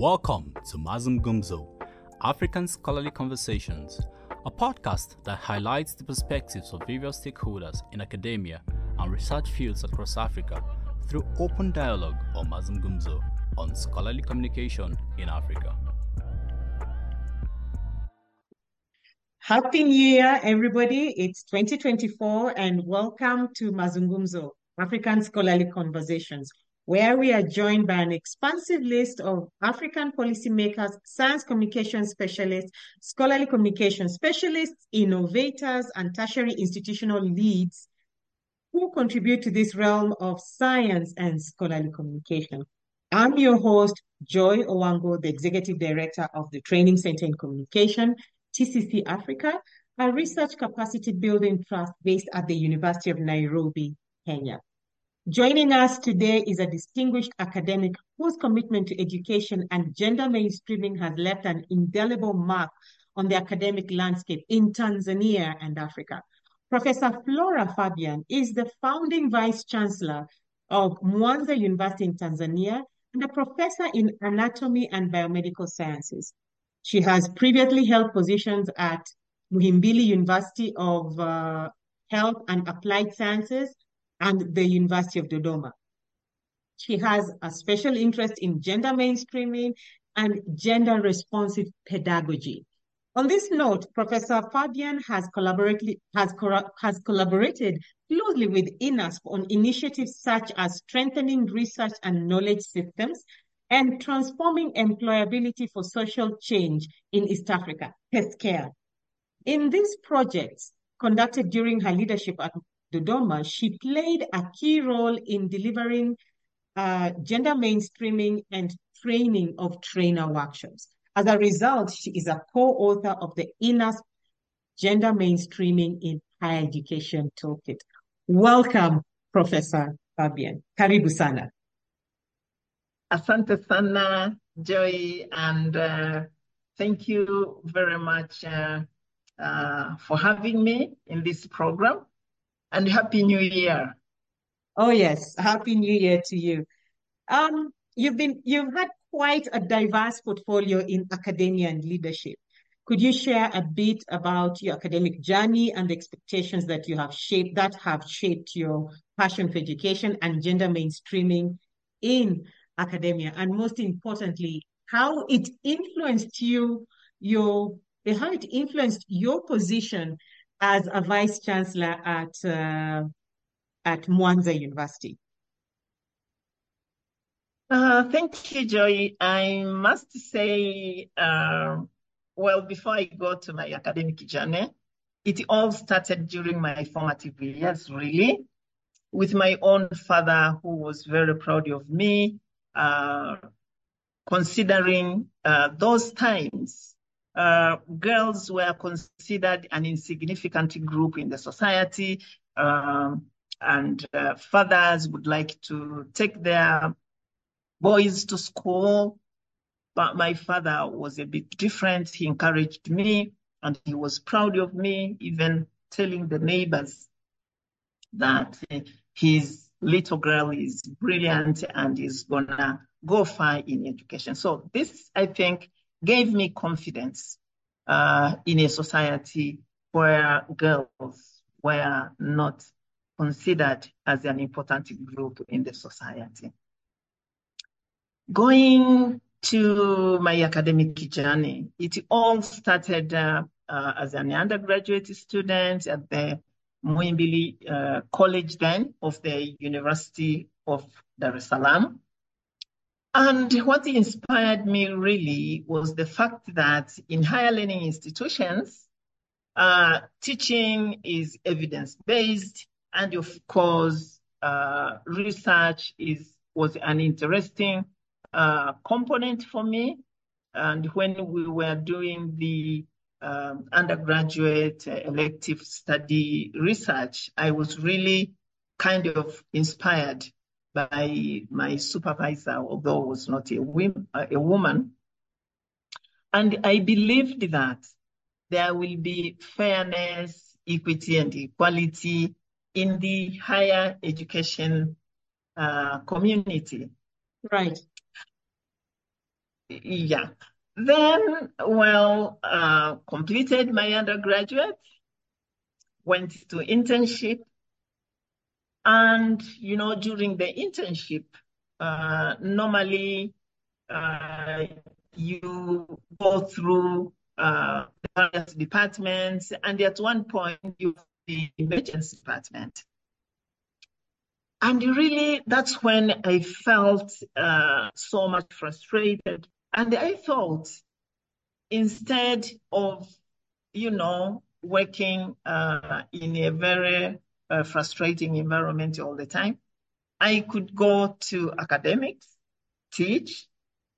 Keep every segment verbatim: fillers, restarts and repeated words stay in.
Welcome to Mazungumzo, African Scholarly Conversations, a podcast that highlights the perspectives of various stakeholders in academia and research fields across Africa through open dialogue or Mazungumzo on scholarly communication in Africa. Happy New Year, everybody. It's twenty twenty-four and welcome to Mazungumzo, African Scholarly Conversations, where we are joined by an expansive list of African policymakers, science communication specialists, scholarly communication specialists, innovators, and tertiary institutional leads who contribute to this realm of science and scholarly communication. I'm your host, Joy Owango, the Executive Director of the Training Centre in Communication, T C C Africa, a research capacity building trust based at the University of Nairobi, Kenya. Joining us today is a distinguished academic whose commitment to education and gender mainstreaming has left an indelible mark on the academic landscape in Tanzania and Africa. Professor Flora Fabian is the founding Vice Chancellor of Mwanza University in Tanzania and a professor in anatomy and biomedical sciences. She has previously held positions at Muhimbili University of uh, Health and Applied Sciences and the University of Dodoma. She has a special interest in gender mainstreaming and gender responsive pedagogy. On this note, Professor Fabian has collaborated, has, has collaborated closely with I N A S P on initiatives such as strengthening research and knowledge systems and transforming employability for social change in East Africa, PESCARE. In these projects conducted during her leadership at Dodoma, she played a key role in delivering uh, gender mainstreaming and training of trainer workshops. As a result, she is a co-author of the I N A S P Gender Mainstreaming in Higher Education Toolkit. Welcome, Professor Fabian. Karibu sana. Asante sana, Joy, and uh, thank you very much uh, uh, for having me in this program. And Happy New Year. Oh, yes. Happy New Year to you. Um, you've been, you've had quite a diverse portfolio in academia and leadership. Could you share a bit about your academic journey and the expectations that you have shaped, that have shaped your passion for education and gender mainstreaming in academia? And most importantly, how it influenced you, your, how it influenced your position as a Vice Chancellor at uh, at Mwanza University? Uh, thank you, Joy. I must say, uh, well, before I go to my academic journey, it all started during my formative years, really, with my own father, who was very proud of me, uh, considering uh, those times. Uh, girls were considered an insignificant group in the society, um, and uh, fathers would like to take their boys to school. But my father was a bit different. He encouraged me, and he was proud of me, even telling the neighbors that his little girl is brilliant and is gonna go far in education. So this, I think, gave me confidence uh, in a society where girls were not considered as an important group in the society. Going to my academic journey, it all started uh, uh, as an undergraduate student at the Muhimbili uh, College then of the University of Dar es Salaam. And what inspired me really was the fact that in higher learning institutions, uh, teaching is evidence-based, and of course, uh, research is was an interesting uh, component for me. And when we were doing the um, undergraduate elective study research, I was really kind of inspired by my supervisor, although it was not a, women, a woman. And I believed that there will be fairness, equity, and equality in the higher education uh, community. Right. yeah. Then, well, uh, completed my undergraduate, went to internship. And, you know, during the internship, uh, normally uh, you go through uh, various departments, and at one point you have the emergency department. And really, that's when I felt uh, so much frustrated. And I thought, instead of, you know, working uh, in a very uh, frustrating environment all the time, I could go to academics, teach.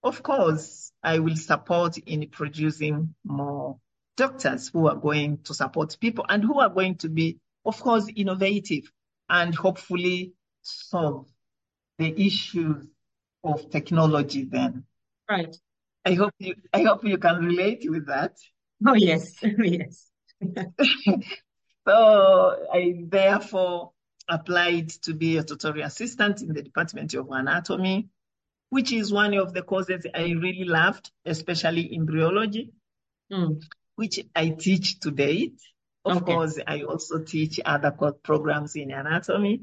Of course, I will support in producing more doctors who are going to support people and who are going to be, of course, innovative and hopefully solve the issues of technology then. Right. I hope you I hope you can relate with that. Oh yes, yes. So I therefore applied to be a tutorial assistant in the Department of Anatomy, which is one of the courses I really loved, especially embryology, mm. which I teach to date. Of okay. course, I also teach other course programs in anatomy.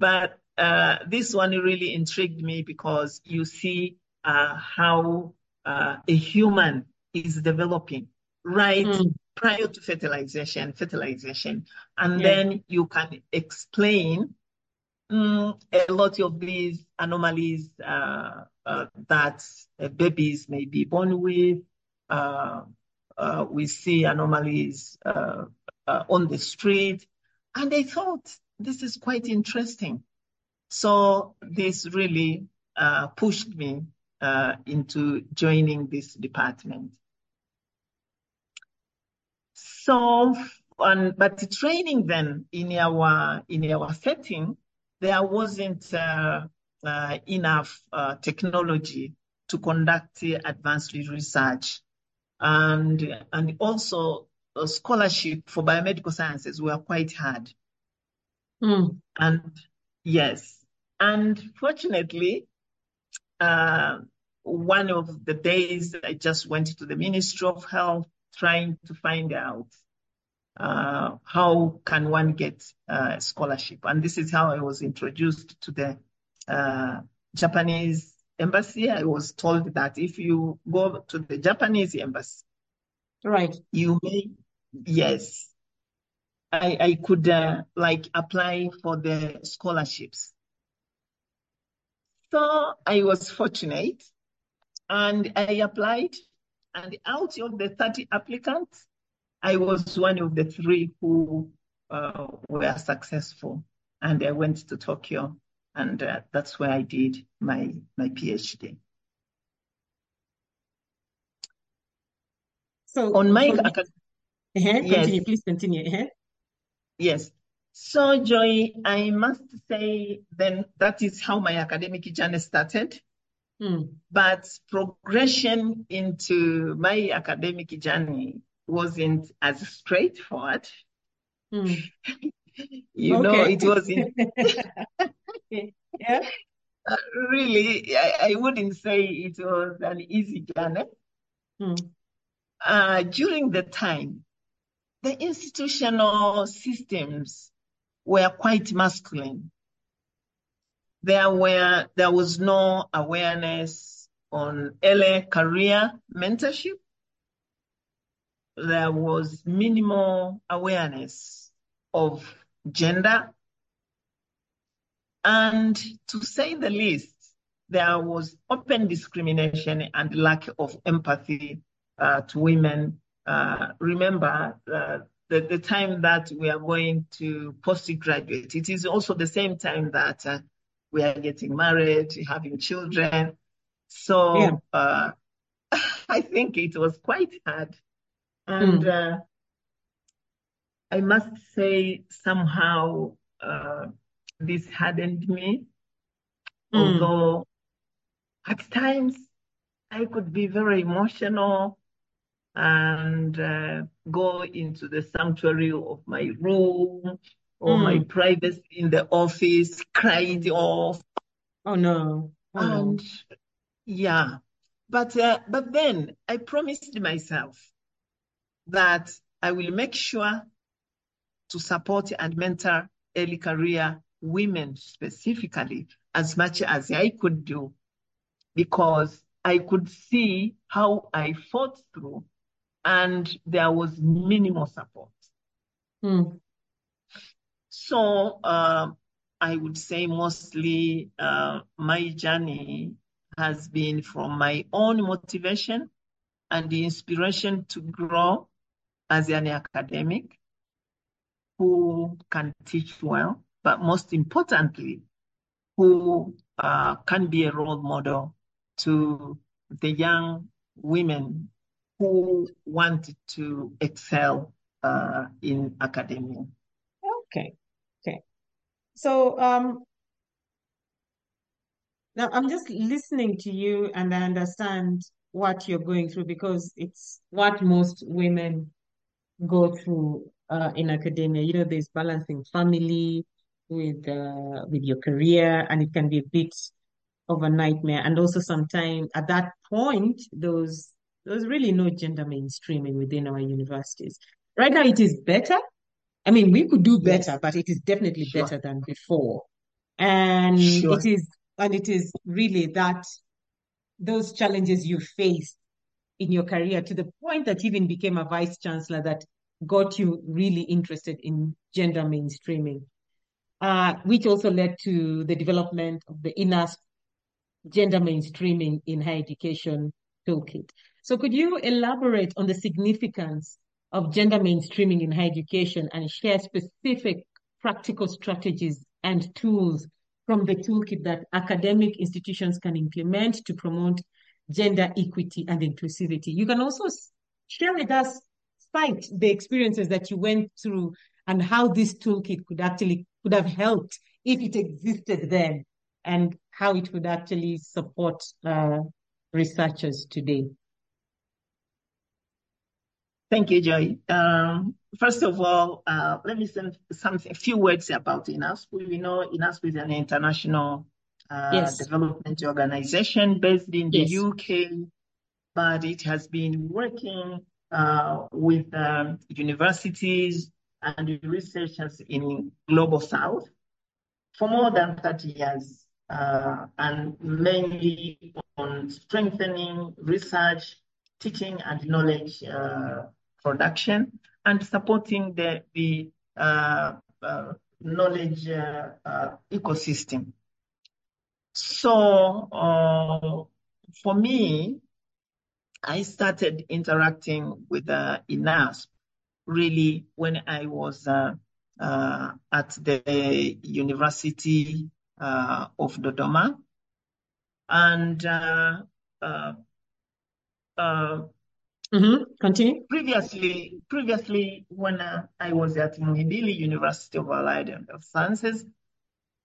But uh, this one really intrigued me because you see Uh, how uh, a human is developing right mm. prior to fertilization, fertilization. And yeah. then you can explain um, a lot of these anomalies uh, uh, that uh, babies may be born with. Uh, uh, we see anomalies uh, uh, on the street. And I thought this is quite interesting. So this really uh, pushed me Uh, into joining this department. So, um, but the training then in our in our setting, there wasn't uh, uh, enough uh, technology to conduct advanced research, and and also uh, scholarship for biomedical sciences were quite hard. Mm. And yes, and fortunately. Uh, one of the days I just went to the Ministry of Health trying to find out uh, how can one get uh, a scholarship. And this is how I was introduced to the uh, Japanese embassy. I was told that if you go to the Japanese embassy, right, you may, yes, I, I could uh, like apply for the scholarships. So I was fortunate and I applied, and out of the thirty applicants, I was one of the three who uh, were successful, and I went to Tokyo, and uh, that's where I did my, my PhD. So on my uh-huh, yes. continue, please continue. Uh-huh. Yes. So, Joy, I must say then that is how my academic journey started. Mm. But progression into my academic journey wasn't as straightforward. Mm. you okay. know, it wasn't. yeah. uh, really, I, I wouldn't say it was an easy journey. Mm. Uh, during the time, the institutional systems were quite masculine. There were there was no awareness on early career mentorship. There was minimal awareness of gender. And to say the least, there was open discrimination and lack of empathy uh, to women. Uh, remember uh, the, the time that we are going to postgraduate, it is also the same time that uh, we are getting married, having children. So yeah. uh, I think it was quite hard. And mm. uh, I must say somehow uh, this hardened me. Mm. Although at times I could be very emotional and uh, go into the sanctuary of my room or mm. my privacy in the office, cried off. Oh, no. Oh, and no. yeah, But, uh, but then I promised myself that I will make sure to support and mentor early career women specifically as much as I could do, because I could see how I fought through and there was minimal support. Hmm. So uh, I would say mostly uh, my journey has been from my own motivation and the inspiration to grow as an academic who can teach well, but most importantly, who uh, can be a role model to the young women who want to excel uh, in academia. Okay, okay. So um, now I'm just listening to you and I understand what you're going through, because it's what most women go through uh, in academia. You know, there's balancing family with uh, with your career, and it can be a bit of a nightmare. And also sometimes at that point, those there's really no gender mainstreaming within our universities. Right now, it is better. I mean, we could do better, but it is definitely sure. better than before. And sure. it is, and it is really that those challenges you faced in your career, to the point that you even became a vice chancellor, that got you really interested in gender mainstreaming, uh, which also led to the development of the I N A S P Gender Mainstreaming in Higher Education Toolkit. So could you elaborate on the significance of gender mainstreaming in higher education and share specific practical strategies and tools from the toolkit that academic institutions can implement to promote gender equity and inclusivity? You can also share with us, cite the experiences that you went through and how this toolkit could actually could have helped if it existed then, and how it would actually support uh, researchers today. Thank you, Joy. Um, first of all, uh, let me send some, a few words about I N A S P. We know I N A S P is an international uh, yes. development organization based in the yes. U K, but it has been working uh, with um, universities and researchers in Global South for more than thirty years, uh, and mainly on strengthening research, teaching and knowledge uh, production, and supporting the, the uh, uh, knowledge uh, uh, ecosystem. So uh, for me, I started interacting with uh, I N A S P really when I was uh, uh, at the University uh, of Dodoma. And uh, uh, Uh, mm-hmm. Continue. Previously, previously when uh, I was at Muhimbili University of Allied and Health Sciences,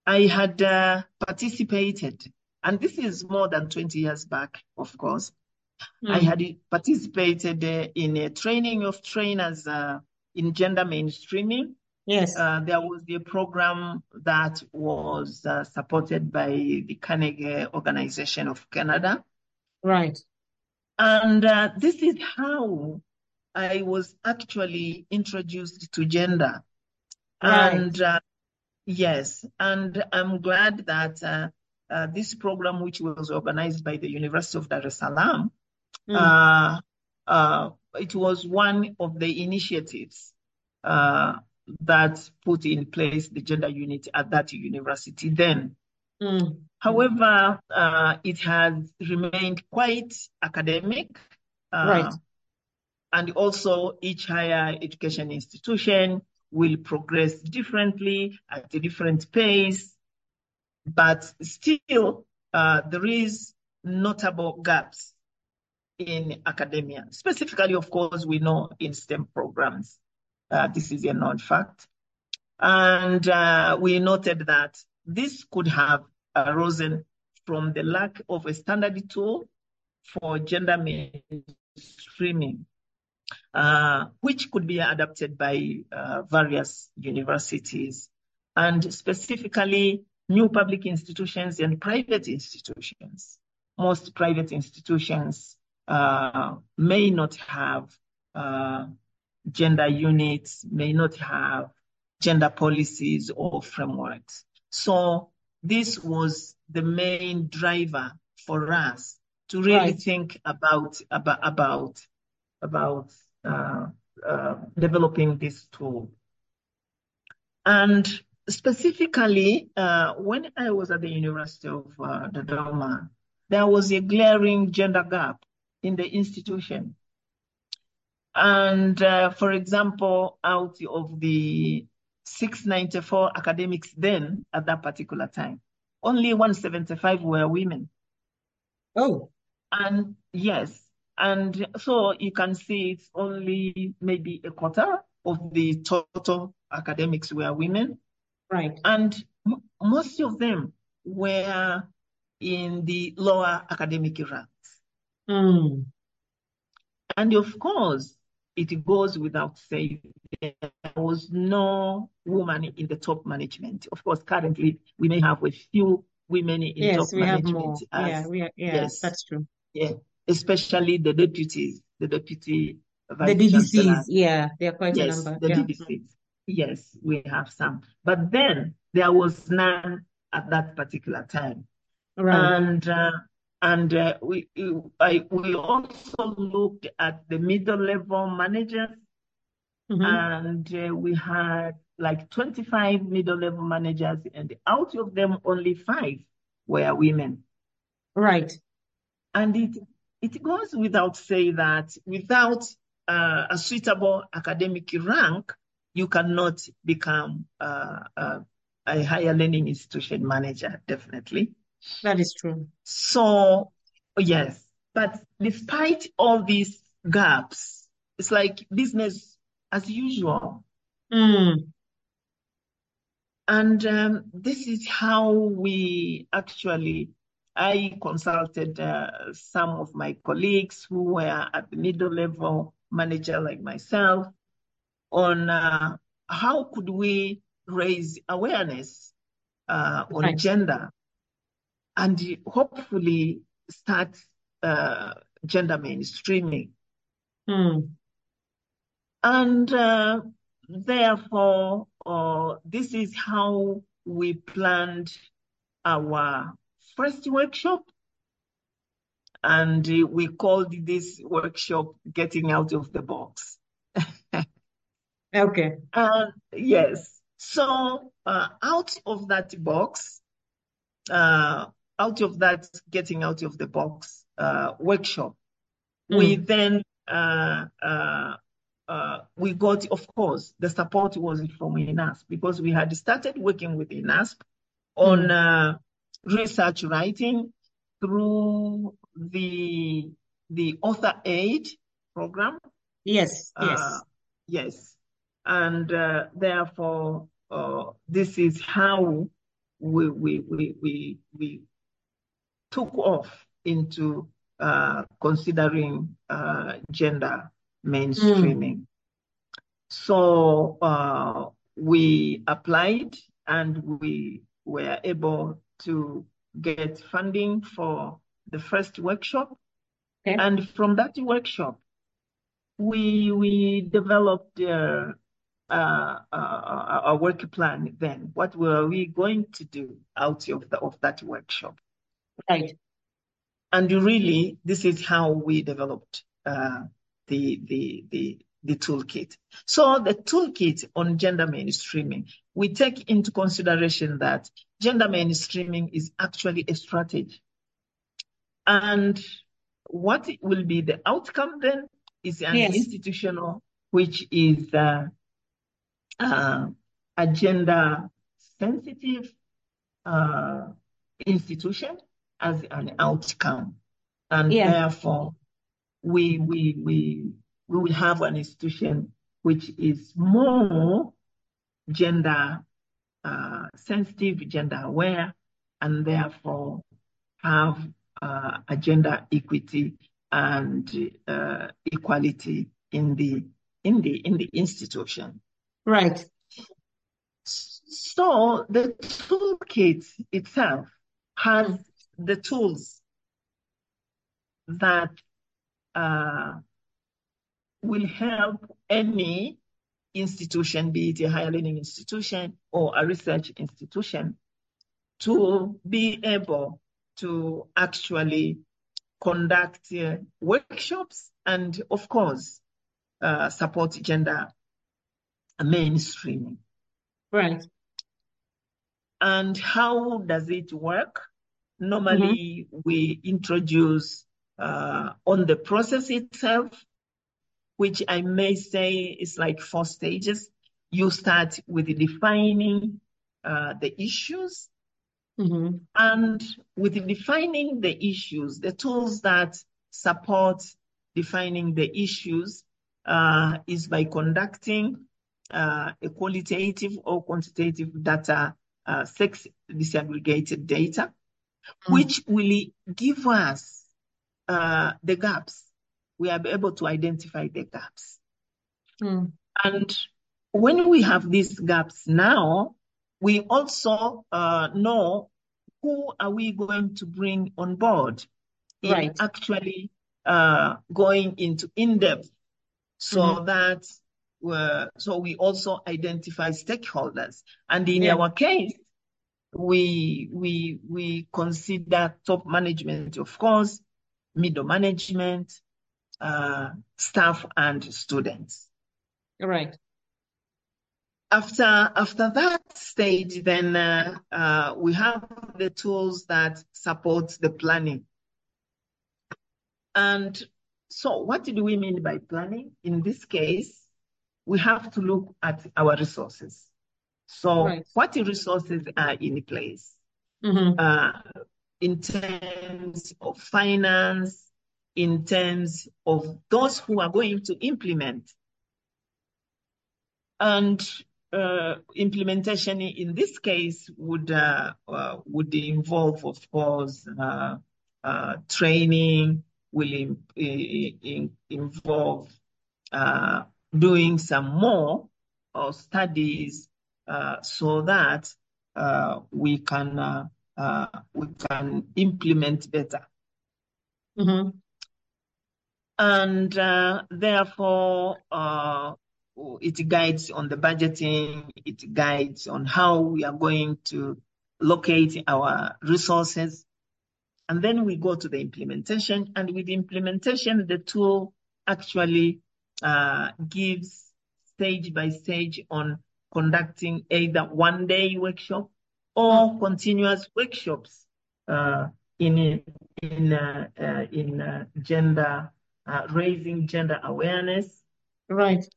I had uh, participated, and this is more than twenty years back, of course. Mm. I had participated uh, in a training of trainers uh, in gender mainstreaming. Yes. Uh, there was a program that was uh, supported by the Carnegie Organization of Canada. Right. And uh, this is how I was actually introduced to gender. Right. And uh, yes, and I'm glad that uh, uh, this program, which was organized by the University of Dar es Salaam, mm. uh, uh, it was one of the initiatives uh, that put in place the gender unit at that university then. Mm. However, uh, it has remained quite academic, uh, right. and also each higher education institution will progress differently at a different pace, but still uh, there is notable gaps in academia. Specifically, of course, we know in STEM programs, uh, this is a known fact, and uh, we noted that this could have arisen from the lack of a standard tool for gender mainstreaming, uh, which could be adapted by uh, various universities, and specifically new public institutions and private institutions. most private institutions uh, may not have uh, gender units, may not have gender policies or frameworks. So this was the main driver for us to really right. think about about about about uh, uh, developing this tool. And specifically, uh, when I was at the University of uh, Dodoma, there was a glaring gender gap in the institution. And uh, for example, out of the six ninety-four academics then at that particular time, only one seventy-five were women. Oh. And yes. And so you can see it's only maybe a quarter of the total academics were women. Right. And m most of them were in the lower academic ranks. Mm. And of course, it goes without saying, there was no woman in the top management. Of course, currently, we may have a few women in yes, top we management. Have more. As, yeah, we are, yeah, yes, that's true. Yeah, especially the deputies, the deputy vice chancellor. Yeah, they are quite yes, a number. The yeah. D B Cs. Yes, we have some. But then there was none at that particular time. Right. And uh, and uh, we I, we also looked at the middle level managers, mm-hmm. and uh, we had like twenty-five middle level managers, and out of them only five were women. Right. And it it goes without saying that without uh, a suitable academic rank, you cannot become uh, uh, a higher learning institution manager, definitely. That is true. So, yes. But despite all these gaps, it's like business as usual. Mm. And um, this is how we actually, I consulted uh, some of my colleagues who were at the middle level manager like myself, on uh, how could we raise awareness uh, on right. gender and hopefully start uh, gender mainstreaming. Hmm. And uh, therefore, uh, this is how we planned our first workshop. And uh, we called this workshop Getting Out of the Box. Okay. Uh, yes. So uh, out of that box, uh, out of that getting out of the box uh, workshop, mm. we then uh, uh, uh, we got, of course, the support was from I NASP because we had started working with I NASP on mm. uh, research writing through the the Author Aid program. Yes. Uh, yes. Yes. And uh, therefore, uh, this is how we we we we, we took off into uh, considering uh, gender mainstreaming. Mm. So uh, we applied and we were able to get funding for the first workshop. Okay. And from that workshop, we we developed Uh, Uh, uh, our work plan then. What were we going to do out of, the, of that workshop? Right. And really, this is how we developed uh, the, the, the, the toolkit. So the toolkit on gender mainstreaming, we take into consideration that gender mainstreaming is actually a strategy. And what will be the outcome then is an yes. institutional, which is uh, Uh, a gender-sensitive uh, institution as an outcome, and yeah. therefore we we we we will have an institution which is more gender-sensitive, uh, gender-aware, and therefore have uh, a gender equity and uh, equality in the in the in the institution. Right. So the toolkit itself has the tools that uh, will help any institution, be it a higher learning institution or a research institution, to be able to actually conduct uh, workshops and, of course, uh, support gender mainstreaming. Right. And how does it work? Normally, mm-hmm. we introduce uh, on the process itself, which I may say is like four stages. You start with defining uh, the issues. Mm-hmm. And with defining the issues, the tools that support defining the issues uh, is by conducting uh, a qualitative or quantitative data, uh, sex disaggregated data, mm-hmm. which will give us uh, the gaps. We are able to identify the gaps. Mm. And when we have these gaps now, we also uh, know who are we going to bring on board in right. actually uh, going into in-depth so mm-hmm. that we're, so we also identify stakeholders. And in yeah. our case, we, we, we consider top management, of course, middle management, Uh, staff and students. Right. After after that stage, then uh, uh, we have the tools that support the planning. And so, what do we mean by planning? In this case, we have to look at our resources. So, right. what resources are in place? Mm-hmm. Uh, in terms of finance, in terms of those who are going to implement. And uh, implementation in this case would uh, uh, would involve, of course, uh, uh, training, will in, in, in involve uh, doing some more uh, studies uh, so that uh, we can uh, uh, we can implement better. Mm-hmm. And uh, therefore, uh, it guides on the budgeting, it guides on how we are going to locate our resources. And then we go to the implementation. And with implementation, the tool actually uh, gives stage by stage on conducting either one-day workshop or continuous workshops uh, in, in, uh, uh, in uh, gender Uh, raising gender awareness. Right.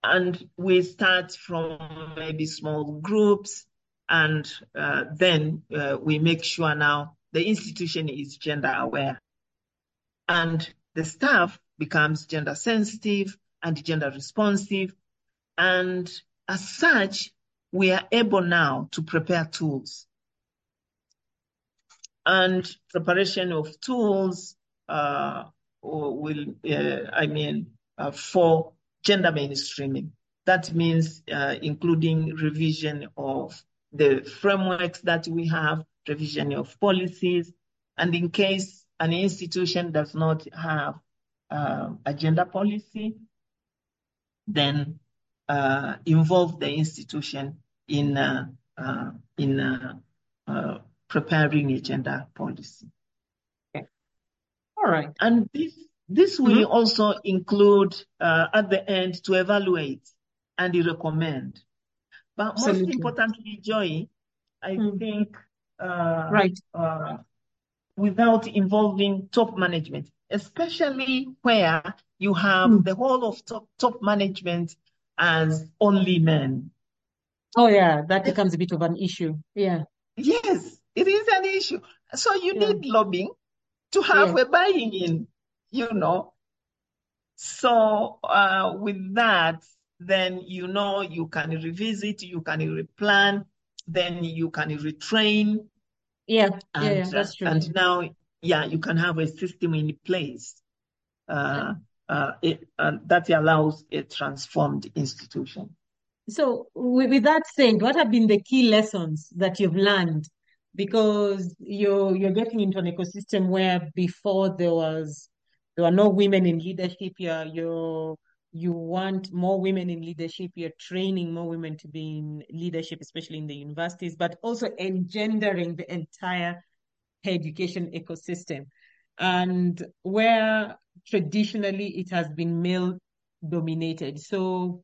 And we start from maybe small groups, and uh, then uh, we make sure now the institution is gender aware. And the staff becomes gender sensitive and gender responsive. And as such, we are able now to prepare tools. And preparation of tools uh, Or will uh, I mean uh, for gender mainstreaming? That means uh, including revision of the frameworks that we have, revision of policies, and in case an institution does not have uh, a gender policy, then uh, involve the institution in uh, uh, in uh, uh, preparing a gender policy. All right. And this, this will mm-hmm. also include, uh, at the end, to evaluate and recommend. But Absolutely. Most importantly, Joy, I mm-hmm. think uh, right. uh, without involving top management, especially where you have mm-hmm. the whole of top, top management as only men. Oh, yeah, that becomes a bit of an issue. Yeah. Yes, it is an issue. So you yeah. need lobbying to have yeah. a buying in, you know. So uh, with that, then, you know, you can revisit, you can replan, then you can retrain. Yeah, and, yeah, yeah. that's true. And now, yeah, you can have a system in place uh, yeah. uh, it, uh, that allows a transformed institution. So with that said, what have been the key lessons that you've learned because you're you're getting into an ecosystem where before there was there were no women in leadership. You're, you're you want more women in leadership. You're training more women to be in leadership, especially in the universities, but also engendering the entire education ecosystem. And where traditionally it has been male dominated. So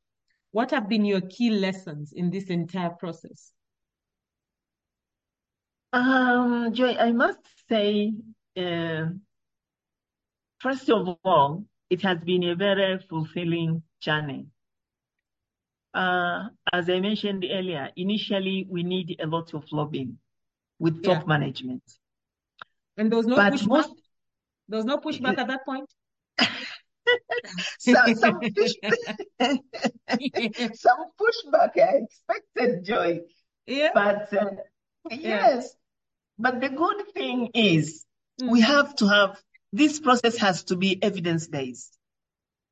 what have been your key lessons in this entire process? Um, Joy, I must say, uh, first of all, it has been a very fulfilling journey. Uh, as I mentioned earlier, initially we need a lot of lobbying with top yeah. management. And there was no but pushback. Most... There was no pushback at that point. so, some, push... some pushback I expected, Joy. Yeah. But uh, yeah. yes, but the good thing is mm. we have to have. This process has to be evidence-based.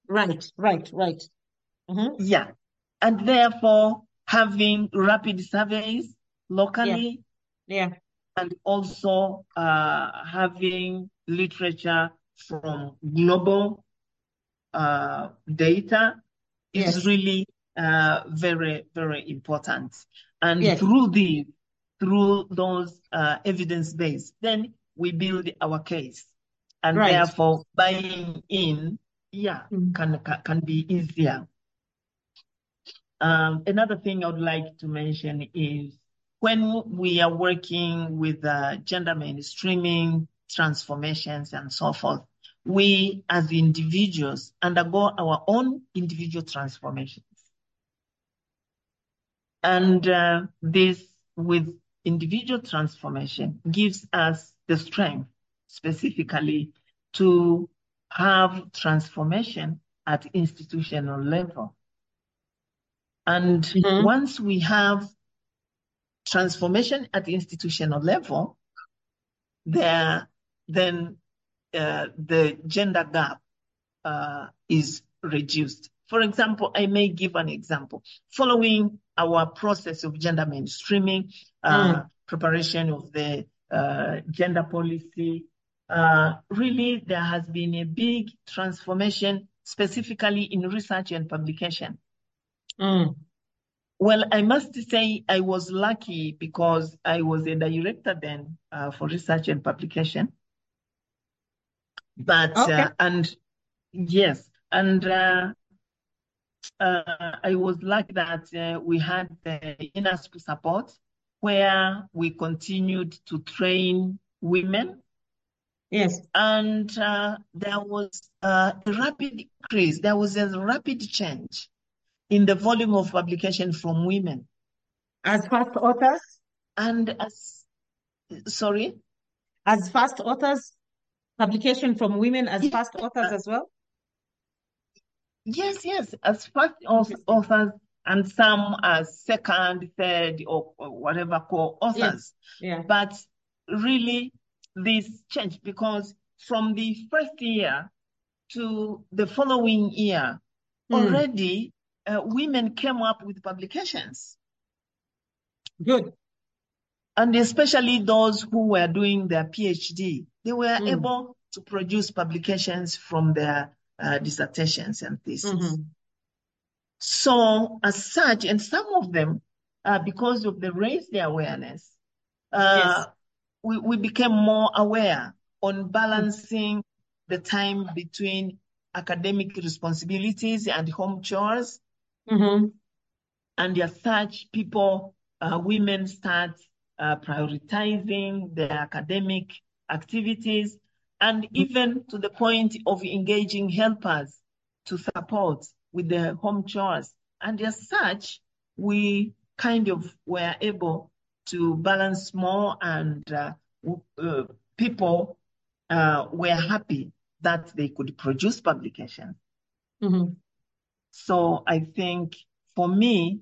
Right, right, right. Mm-hmm. Yeah. And therefore, having rapid surveys locally. Yeah. yeah. And also uh, having literature from global uh, data yes. is really uh, very, very important. And yes. through the, through those uh, evidence-based, then we build our case. And right. therefore, buying in, yeah, mm-hmm. can, can can be easier. Um, another thing I would like to mention is when we are working with uh, gender mainstreaming, transformations, and so forth, we as individuals undergo our own individual transformations. And uh, this, with individual transformation, gives us the strength specifically to have transformation at institutional level. And mm-hmm. once we have transformation at the institutional level, there then uh, the gender gap uh, is reduced. For example, I may give an example. Following our process of gender mainstreaming, uh, mm. preparation of the uh, gender policy, Uh, really, there has been a big transformation, specifically in research and publication. Mm. Well, I must say I was lucky because I was a director then uh, for research and publication. But, okay. uh, and yes, and uh, uh, I was lucky that uh, we had the I N A S P support where we continued to train women. Yes. And uh, there was uh, a rapid increase. There was a rapid change in the volume of publication from women. As first authors? And as, sorry? As first authors, publication from women as yeah. first authors as well? Yes, yes, as first authors and some as second, third, or, or whatever co-authors. Yeah. Yeah. But really, this change, because from the first year to the following year, mm. already uh, women came up with publications. Good. And especially those who were doing their PhD, they were mm. able to produce publications from their uh, dissertations and theses. Mm-hmm. So as such, and some of them, uh, because of the raised awareness, uh, yes. We, we became more aware on balancing the time between academic responsibilities and home chores. Mm-hmm. And as such, people, uh, women start uh, prioritizing their academic activities and mm-hmm. even to the point of engaging helpers to support with their home chores. And as such, we kind of were able to balance more, and uh, uh, people uh, were happy that they could produce publications. Mm-hmm. So I think for me,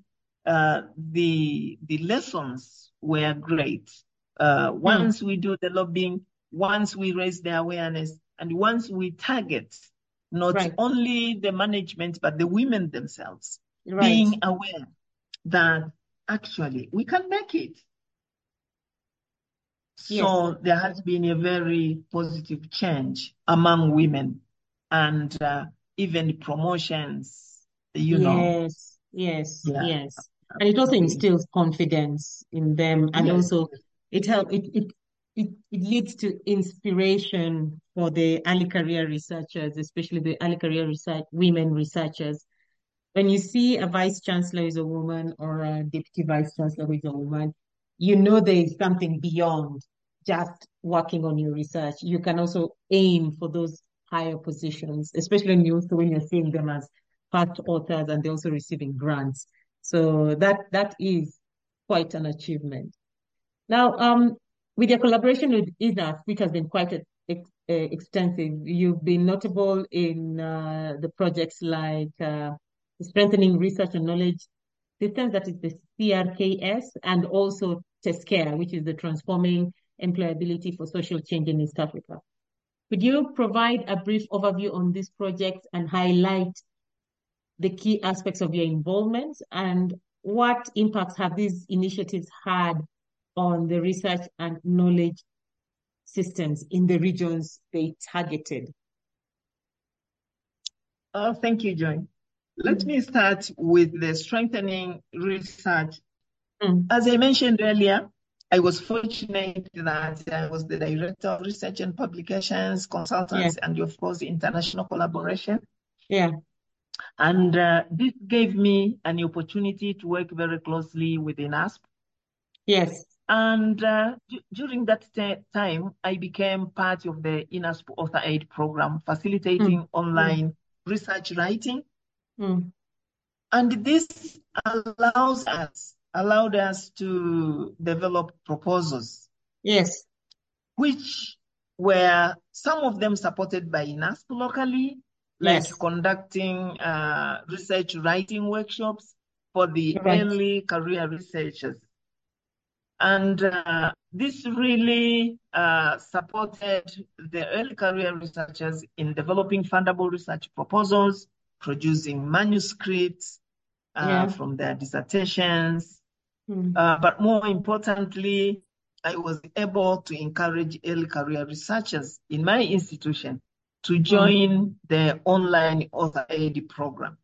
uh, the the lessons were great. Uh, once mm-hmm. we do the lobbying, once we raise the awareness, and once we target not right. only the management, but the women themselves, right. being aware that actually we can make it. Yes. So there has been a very positive change among women and uh, even promotions, you yes. know. Yes, yes, yeah. yes. And it also instills confidence in them. And yes. also it helps, it, it, it, it leads to inspiration for the early career researchers, especially the early career research, women researchers. When you see a vice chancellor is a woman or a deputy vice chancellor is a woman, you know there is something beyond just working on your research. You can also aim for those higher positions, especially when you're seeing them as part authors and they're also receiving grants. So that that is quite an achievement. Now, um, with your collaboration with I N A S P, which has been quite a, a, a extensive, you've been notable in uh, the projects like uh, strengthening research and knowledge systems, that is the S R K S, and also PESCARE, which is the Transforming Employability for Social Change in East Africa. Could you provide a brief overview on this project and highlight the key aspects of your involvement, and what impacts have these initiatives had on the research and knowledge systems in the regions they targeted? Oh, thank you, Joy. Let me start with the strengthening research. Mm. As I mentioned earlier, I was fortunate that I was the director of research and publications, consultants, yeah. and of course, international collaboration. Yeah. And uh, this gave me an opportunity to work very closely with I N A S P. Yes. And uh, d- during that t- time, I became part of the I N A S P Author Aid program, facilitating mm. online mm. research writing. Mm. And this allows us, allowed us to develop proposals. Yes. Which were some of them supported by I N A S P locally, like yes. conducting uh, research writing workshops for the right. early career researchers. And uh, this really uh, supported the early career researchers in developing fundable research proposals, producing manuscripts uh, yeah. from their dissertations. Mm. Uh, but more importantly, I was able to encourage early career researchers in my institution to join mm. the online Author Aid program,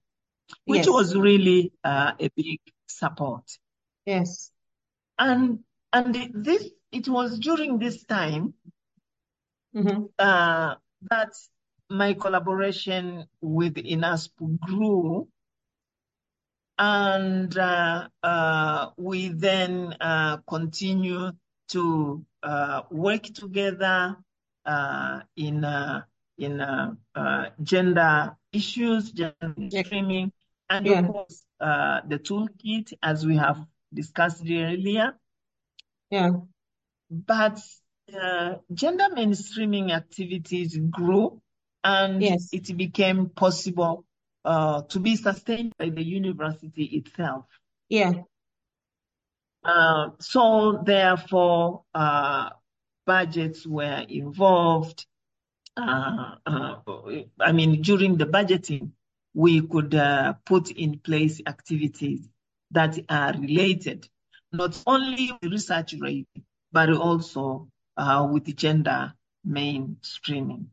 which yes. was really uh, a big support. Yes. And and this it was during this time mm-hmm. uh, that my collaboration with I N A S P grew, and uh, uh, we then uh, continue to uh, work together uh, in uh, in uh, uh, gender issues, gender streaming, and yeah. of course uh, the toolkit, as we have discussed earlier. Yeah. But uh, gender mainstreaming activities grew, and yes. it became possible uh, to be sustained by the university itself. Yeah. Uh, so therefore, uh, budgets were involved. Uh, uh, I mean, during the budgeting, we could uh, put in place activities that are related, not only with research rate, but also uh, with gender mainstreaming.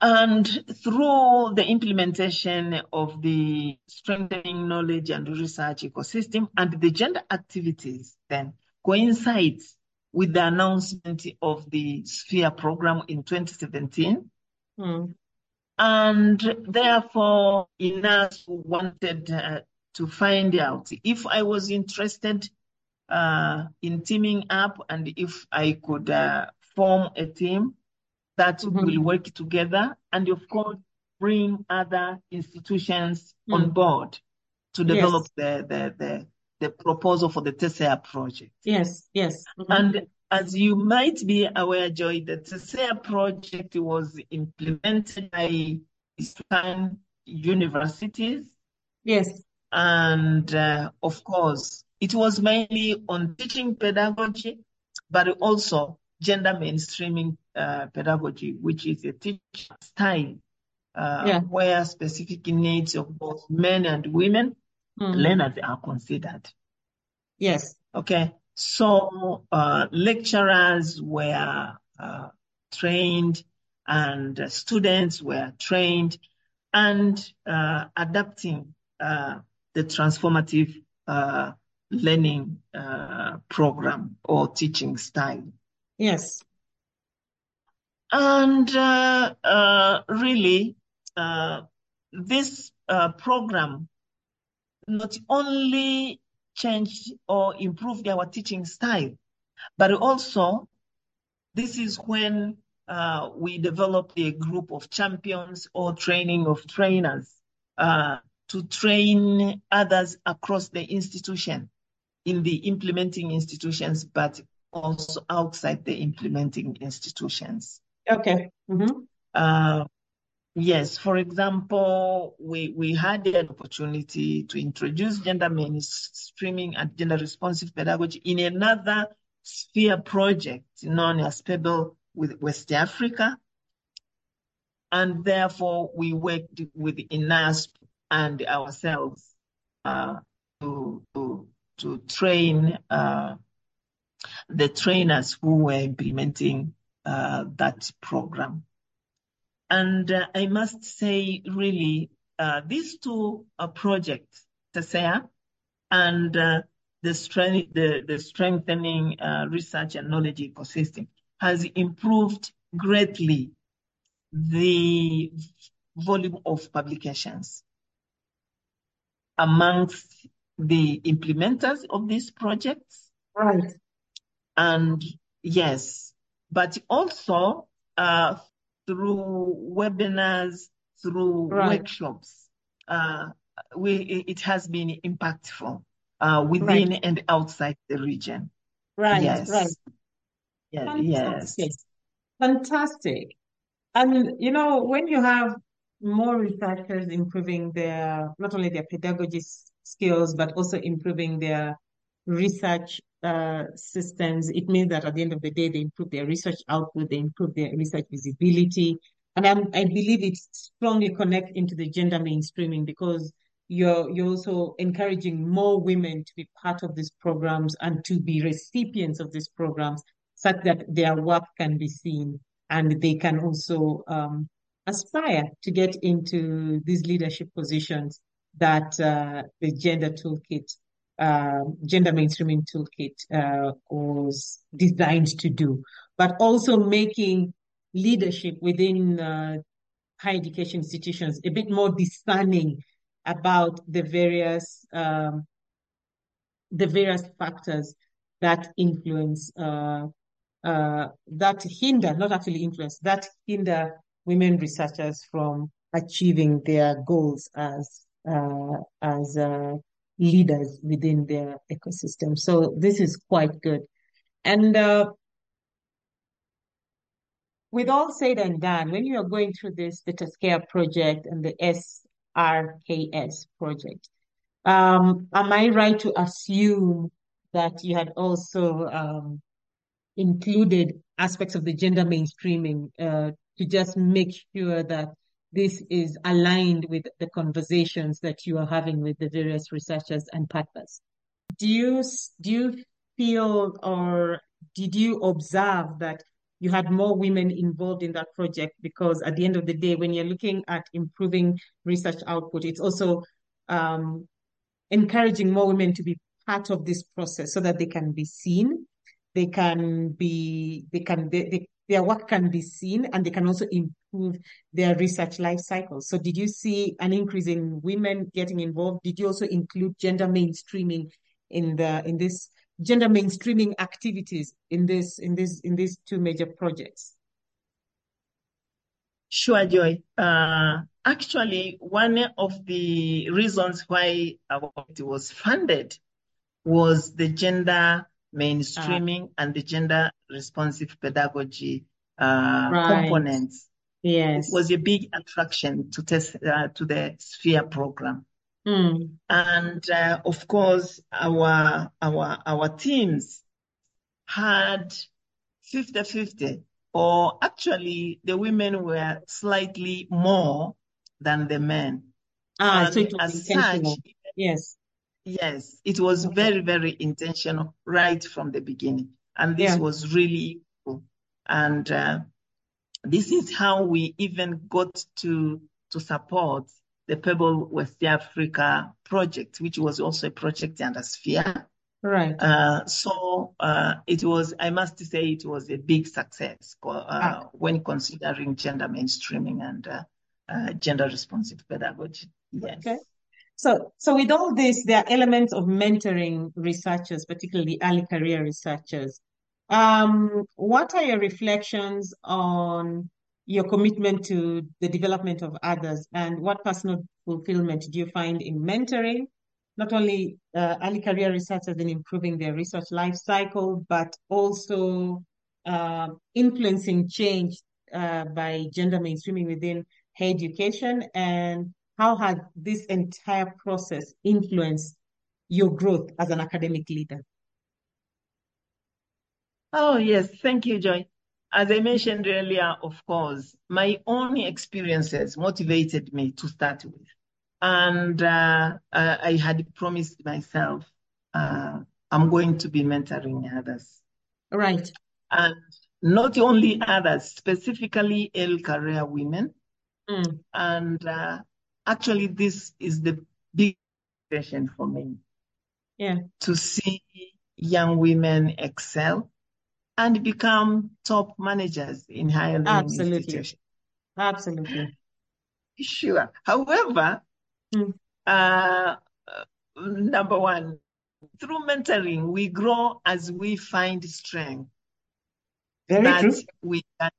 And through the implementation of the strengthening knowledge and research ecosystem, and the gender activities then coincides with the announcement of the SPHERE program in twenty seventeen. Mm. And therefore, I N A S wanted uh, to find out if I was interested uh, in teaming up, and if I could uh, form a team that mm-hmm. will work together, and of course, bring other institutions mm. on board to develop yes. the, the, the the proposal for the T S E A project. Yes, yes. Mm-hmm. And as you might be aware, Joy, the T S E A project was implemented by Eastern universities. Yes. And uh, of course, it was mainly on teaching pedagogy, but also gender mainstreaming uh, pedagogy, which is a teaching style uh, yeah. where specific needs of both men and women Mm. learners are considered. Yes. Okay. So uh, lecturers were uh, trained and uh, students were trained and uh, adapting uh, the transformative uh, learning uh, program or teaching style. Yes. And uh, uh, really, uh, this uh, program not only changed or improved our teaching style, but also this is when uh, we developed a group of champions or training of trainers uh, to train others across the institution, in the implementing institutions, but also outside the implementing institutions. Okay. Mm-hmm. uh, yes, for example, we, we had an opportunity to introduce gender mainstreaming and gender responsive pedagogy in another sphere project known as P E B L with West Africa. And therefore, we worked with I N A S P and ourselves uh, to, to, to train uh, the trainers who were implementing Uh, that program. And uh, I must say, really, uh, these two uh, projects, T S E A and uh, the, strength, the, the strengthening uh, research and knowledge ecosystem, has improved greatly the volume of publications amongst the implementers of these projects. Right. And yes, but also uh, through webinars, through right. workshops, uh, we, it has been impactful uh, within right. and outside the region. Right, yes. right. Yeah, Fantastic. Yes. Fantastic. And, you know, when you have more researchers improving their, not only their pedagogy skills, but also improving their research Uh, systems, it means that at the end of the day, they improve their research output, they improve their research visibility. And I'm, I believe it strongly connects into the gender mainstreaming, because you're, you're also encouraging more women to be part of these programs and to be recipients of these programs, such that their work can be seen and they can also um, aspire to get into these leadership positions that uh, the gender toolkit Uh, gender mainstreaming toolkit uh, was designed to do, but also making leadership within uh, higher education institutions a bit more discerning about the various um, the various factors that influence uh, uh, that hinder, not actually influence, that hinder women researchers from achieving their goals as uh, as uh, leaders within their ecosystem. So this is quite good. And uh, with all said and done, when you are going through this, the T S C A project and the S R K S project, um, am I right to assume that you had also um, included aspects of the gender mainstreaming uh, to just make sure that this is aligned with the conversations that you are having with the various researchers and partners? Do you, do you feel, or did you observe that you had more women involved in that project? Because at the end of the day, when you're looking at improving research output, it's also um, encouraging more women to be part of this process so that they can be seen, they can be, they can, they, they, their work can be seen, and they can also improve their research life cycle. So did you see an increase in women getting involved? Did you also include gender mainstreaming in the in this gender mainstreaming activities in this in this in these two major projects? Sure, Joy. Uh, actually, one of the reasons why our committee was funded was the gender mainstreaming uh, and the gender responsive pedagogy uh, right. components. Yes, it was a big attraction to test uh, to the Sphere program, mm. and uh, of course, our our our teams had fifty fifty, or actually, the women were slightly more than the men. Ah, and so it was as such, yes. Yes, it was okay. very, very intentional right from the beginning. And this yeah. was really cool. And uh, this is how we even got to, to support the P E B L West Africa project, which was also a project under SPHERE. Right. Uh, so uh, it was, I must say, it was a big success uh, ah. when considering gender mainstreaming and uh, uh, gender responsive pedagogy. Yes. Okay. So, so with all this, there are elements of mentoring researchers, particularly early career researchers. Um, what are your reflections on your commitment to the development of others, and what personal fulfillment do you find in mentoring, not only uh, early career researchers in improving their research life cycle, but also uh, influencing change uh, by gender mainstreaming within higher education, and how has this entire process influenced your growth as an academic leader? Oh, yes. Thank you, Joy. As I mentioned earlier, of course, my own experiences motivated me to start with. And uh, I had promised myself, uh, I'm going to be mentoring others. Right. And not only others, specifically early career women. Mm. And uh, actually, this is the big question for me. Yeah. To see young women excel and become top managers in higher learning institutions. Absolutely. Sure. However, mm. uh, number one, through mentoring, we grow as we find strength. Very that true. We can,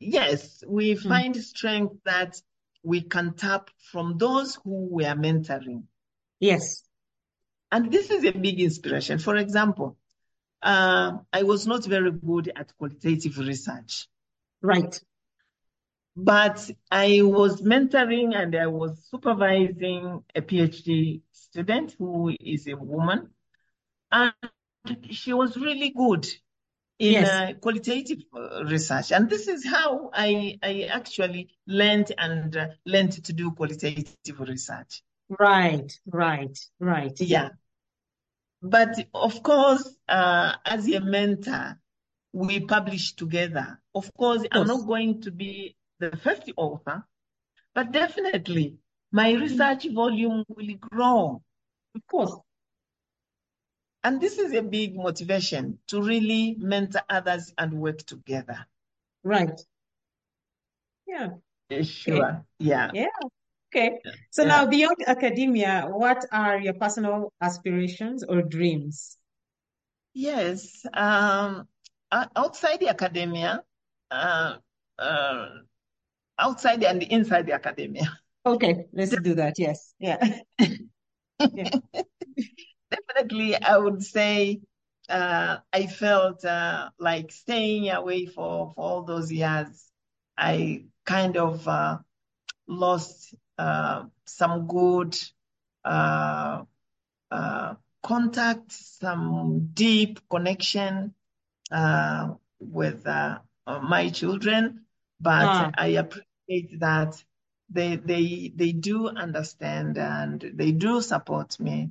yes, we mm. find strength that we can tap from those who we are mentoring. Yes. And this is a big inspiration. For example, Uh, I was not very good at qualitative research. Right. But I was mentoring and I was supervising a PhD student who is a woman. And she was really good in yes. uh, qualitative research. And this is how I, I actually learned and uh, learned to do qualitative research. Right, right, right. Yeah. But of course, uh, as a mentor, we publish together. Of course, of course, I'm not going to be the first author, but definitely my research volume will grow. Of course. And this is a big motivation to really mentor others and work together. Right. Yeah. Sure. Yeah. Yeah. Okay, so yeah. now beyond academia, what are your personal aspirations or dreams? Yes, um, outside the academia, uh, uh, outside and inside the academia. Okay, let's do that, yes. Yeah. yeah. Definitely, I would say uh, I felt uh, like staying away for, for all those years. I kind of uh, lost Uh, some good uh, uh, contact, some deep connection uh, with uh, my children, but ah. I appreciate that they they they do understand and they do support me,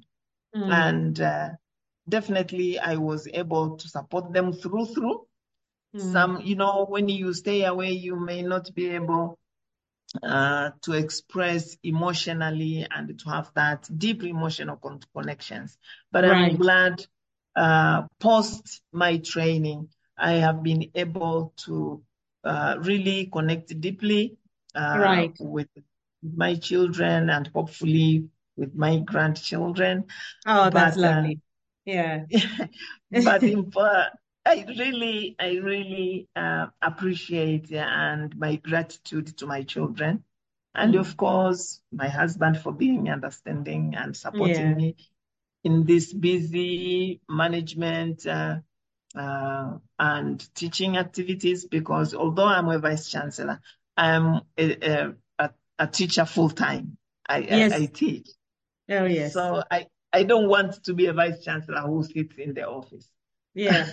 mm. and uh, definitely I was able to support them through through. Mm. Some, you know, when you stay away, you may not be able Uh, to express emotionally and to have that deep emotional con connections. But right. I'm glad uh, post my training, I have been able to uh, really connect deeply uh, right. with my children and hopefully with my grandchildren. Oh, that's but, lovely. Uh, yeah. but in, uh, I really, I really uh, appreciate and my gratitude to my children. And mm. of course, my husband for being understanding and supporting yeah. me in this busy management uh, uh, and teaching activities, because although I'm a vice chancellor, I'm a, a, a teacher full time. I, yes. I, I teach. Oh, yes. So I, I don't want to be a vice chancellor who sits in the office. Yeah.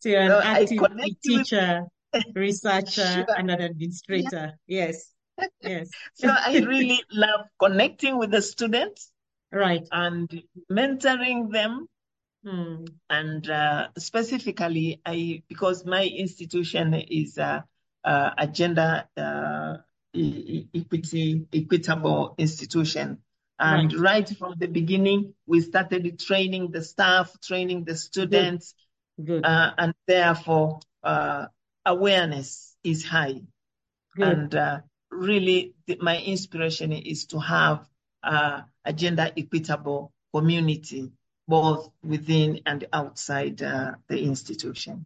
So you're an so active teacher, with... researcher, sure. and an administrator. Yeah. Yes, yes. So I really love connecting with the students Right. And mentoring them. Hmm. And uh, specifically, I because my institution is a, a gender uh, equity, equitable institution. And right. right from the beginning, we started training the staff, training the students. Good. Good. Uh, and therefore, uh, awareness is high. Good. And uh, really, the, my inspiration is to have uh, a gender equitable community, both within and outside uh, the institution.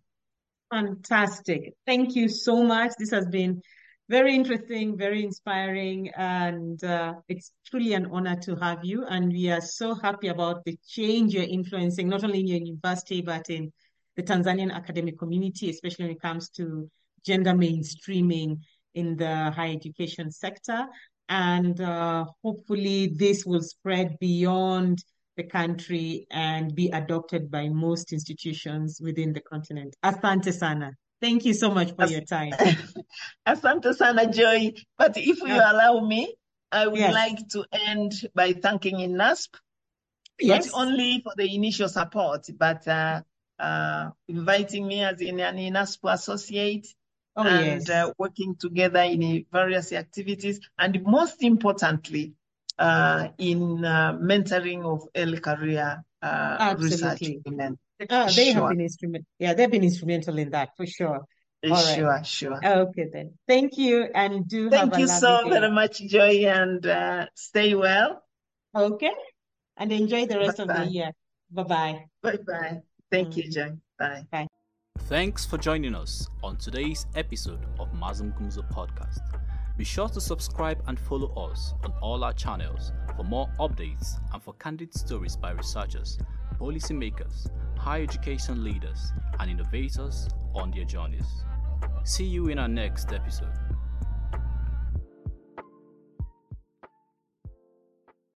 Fantastic. Thank you so much. This has been very interesting, very inspiring, and uh, it's truly an honor to have you. And we are so happy about the change you're influencing, not only in your university, but in the Tanzanian academic community, especially when it comes to gender mainstreaming in the higher education sector. And uh, hopefully this will spread beyond the country and be adopted by most institutions within the continent. Asante sana. Thank you so much for As your time. Asante sana, Joy. But if you yes. allow me, I would yes. like to end by thanking INASP, yes. not only for the initial support, but uh, uh, inviting me as an INASP associate oh, and yes. uh, working together in various activities. And most importantly, Uh, in uh, mentoring of early career uh, research women. Oh, they sure. have been instrumental. Yeah, they've been instrumental in that for sure. All sure, right. sure. Okay, then. Thank you, and do thank have you a so day. very much, Joy, and uh, stay well. Okay, and enjoy the rest Bye-bye. of the year. Bye bye. Bye bye. Thank mm. you, Joy. Bye. Bye. Thanks for joining us on today's episode of Mazungumzo Podcast. Be sure to subscribe and follow us on all our channels for more updates and for candid stories by researchers, policymakers, higher education leaders, and innovators on their journeys. See you in our next episode.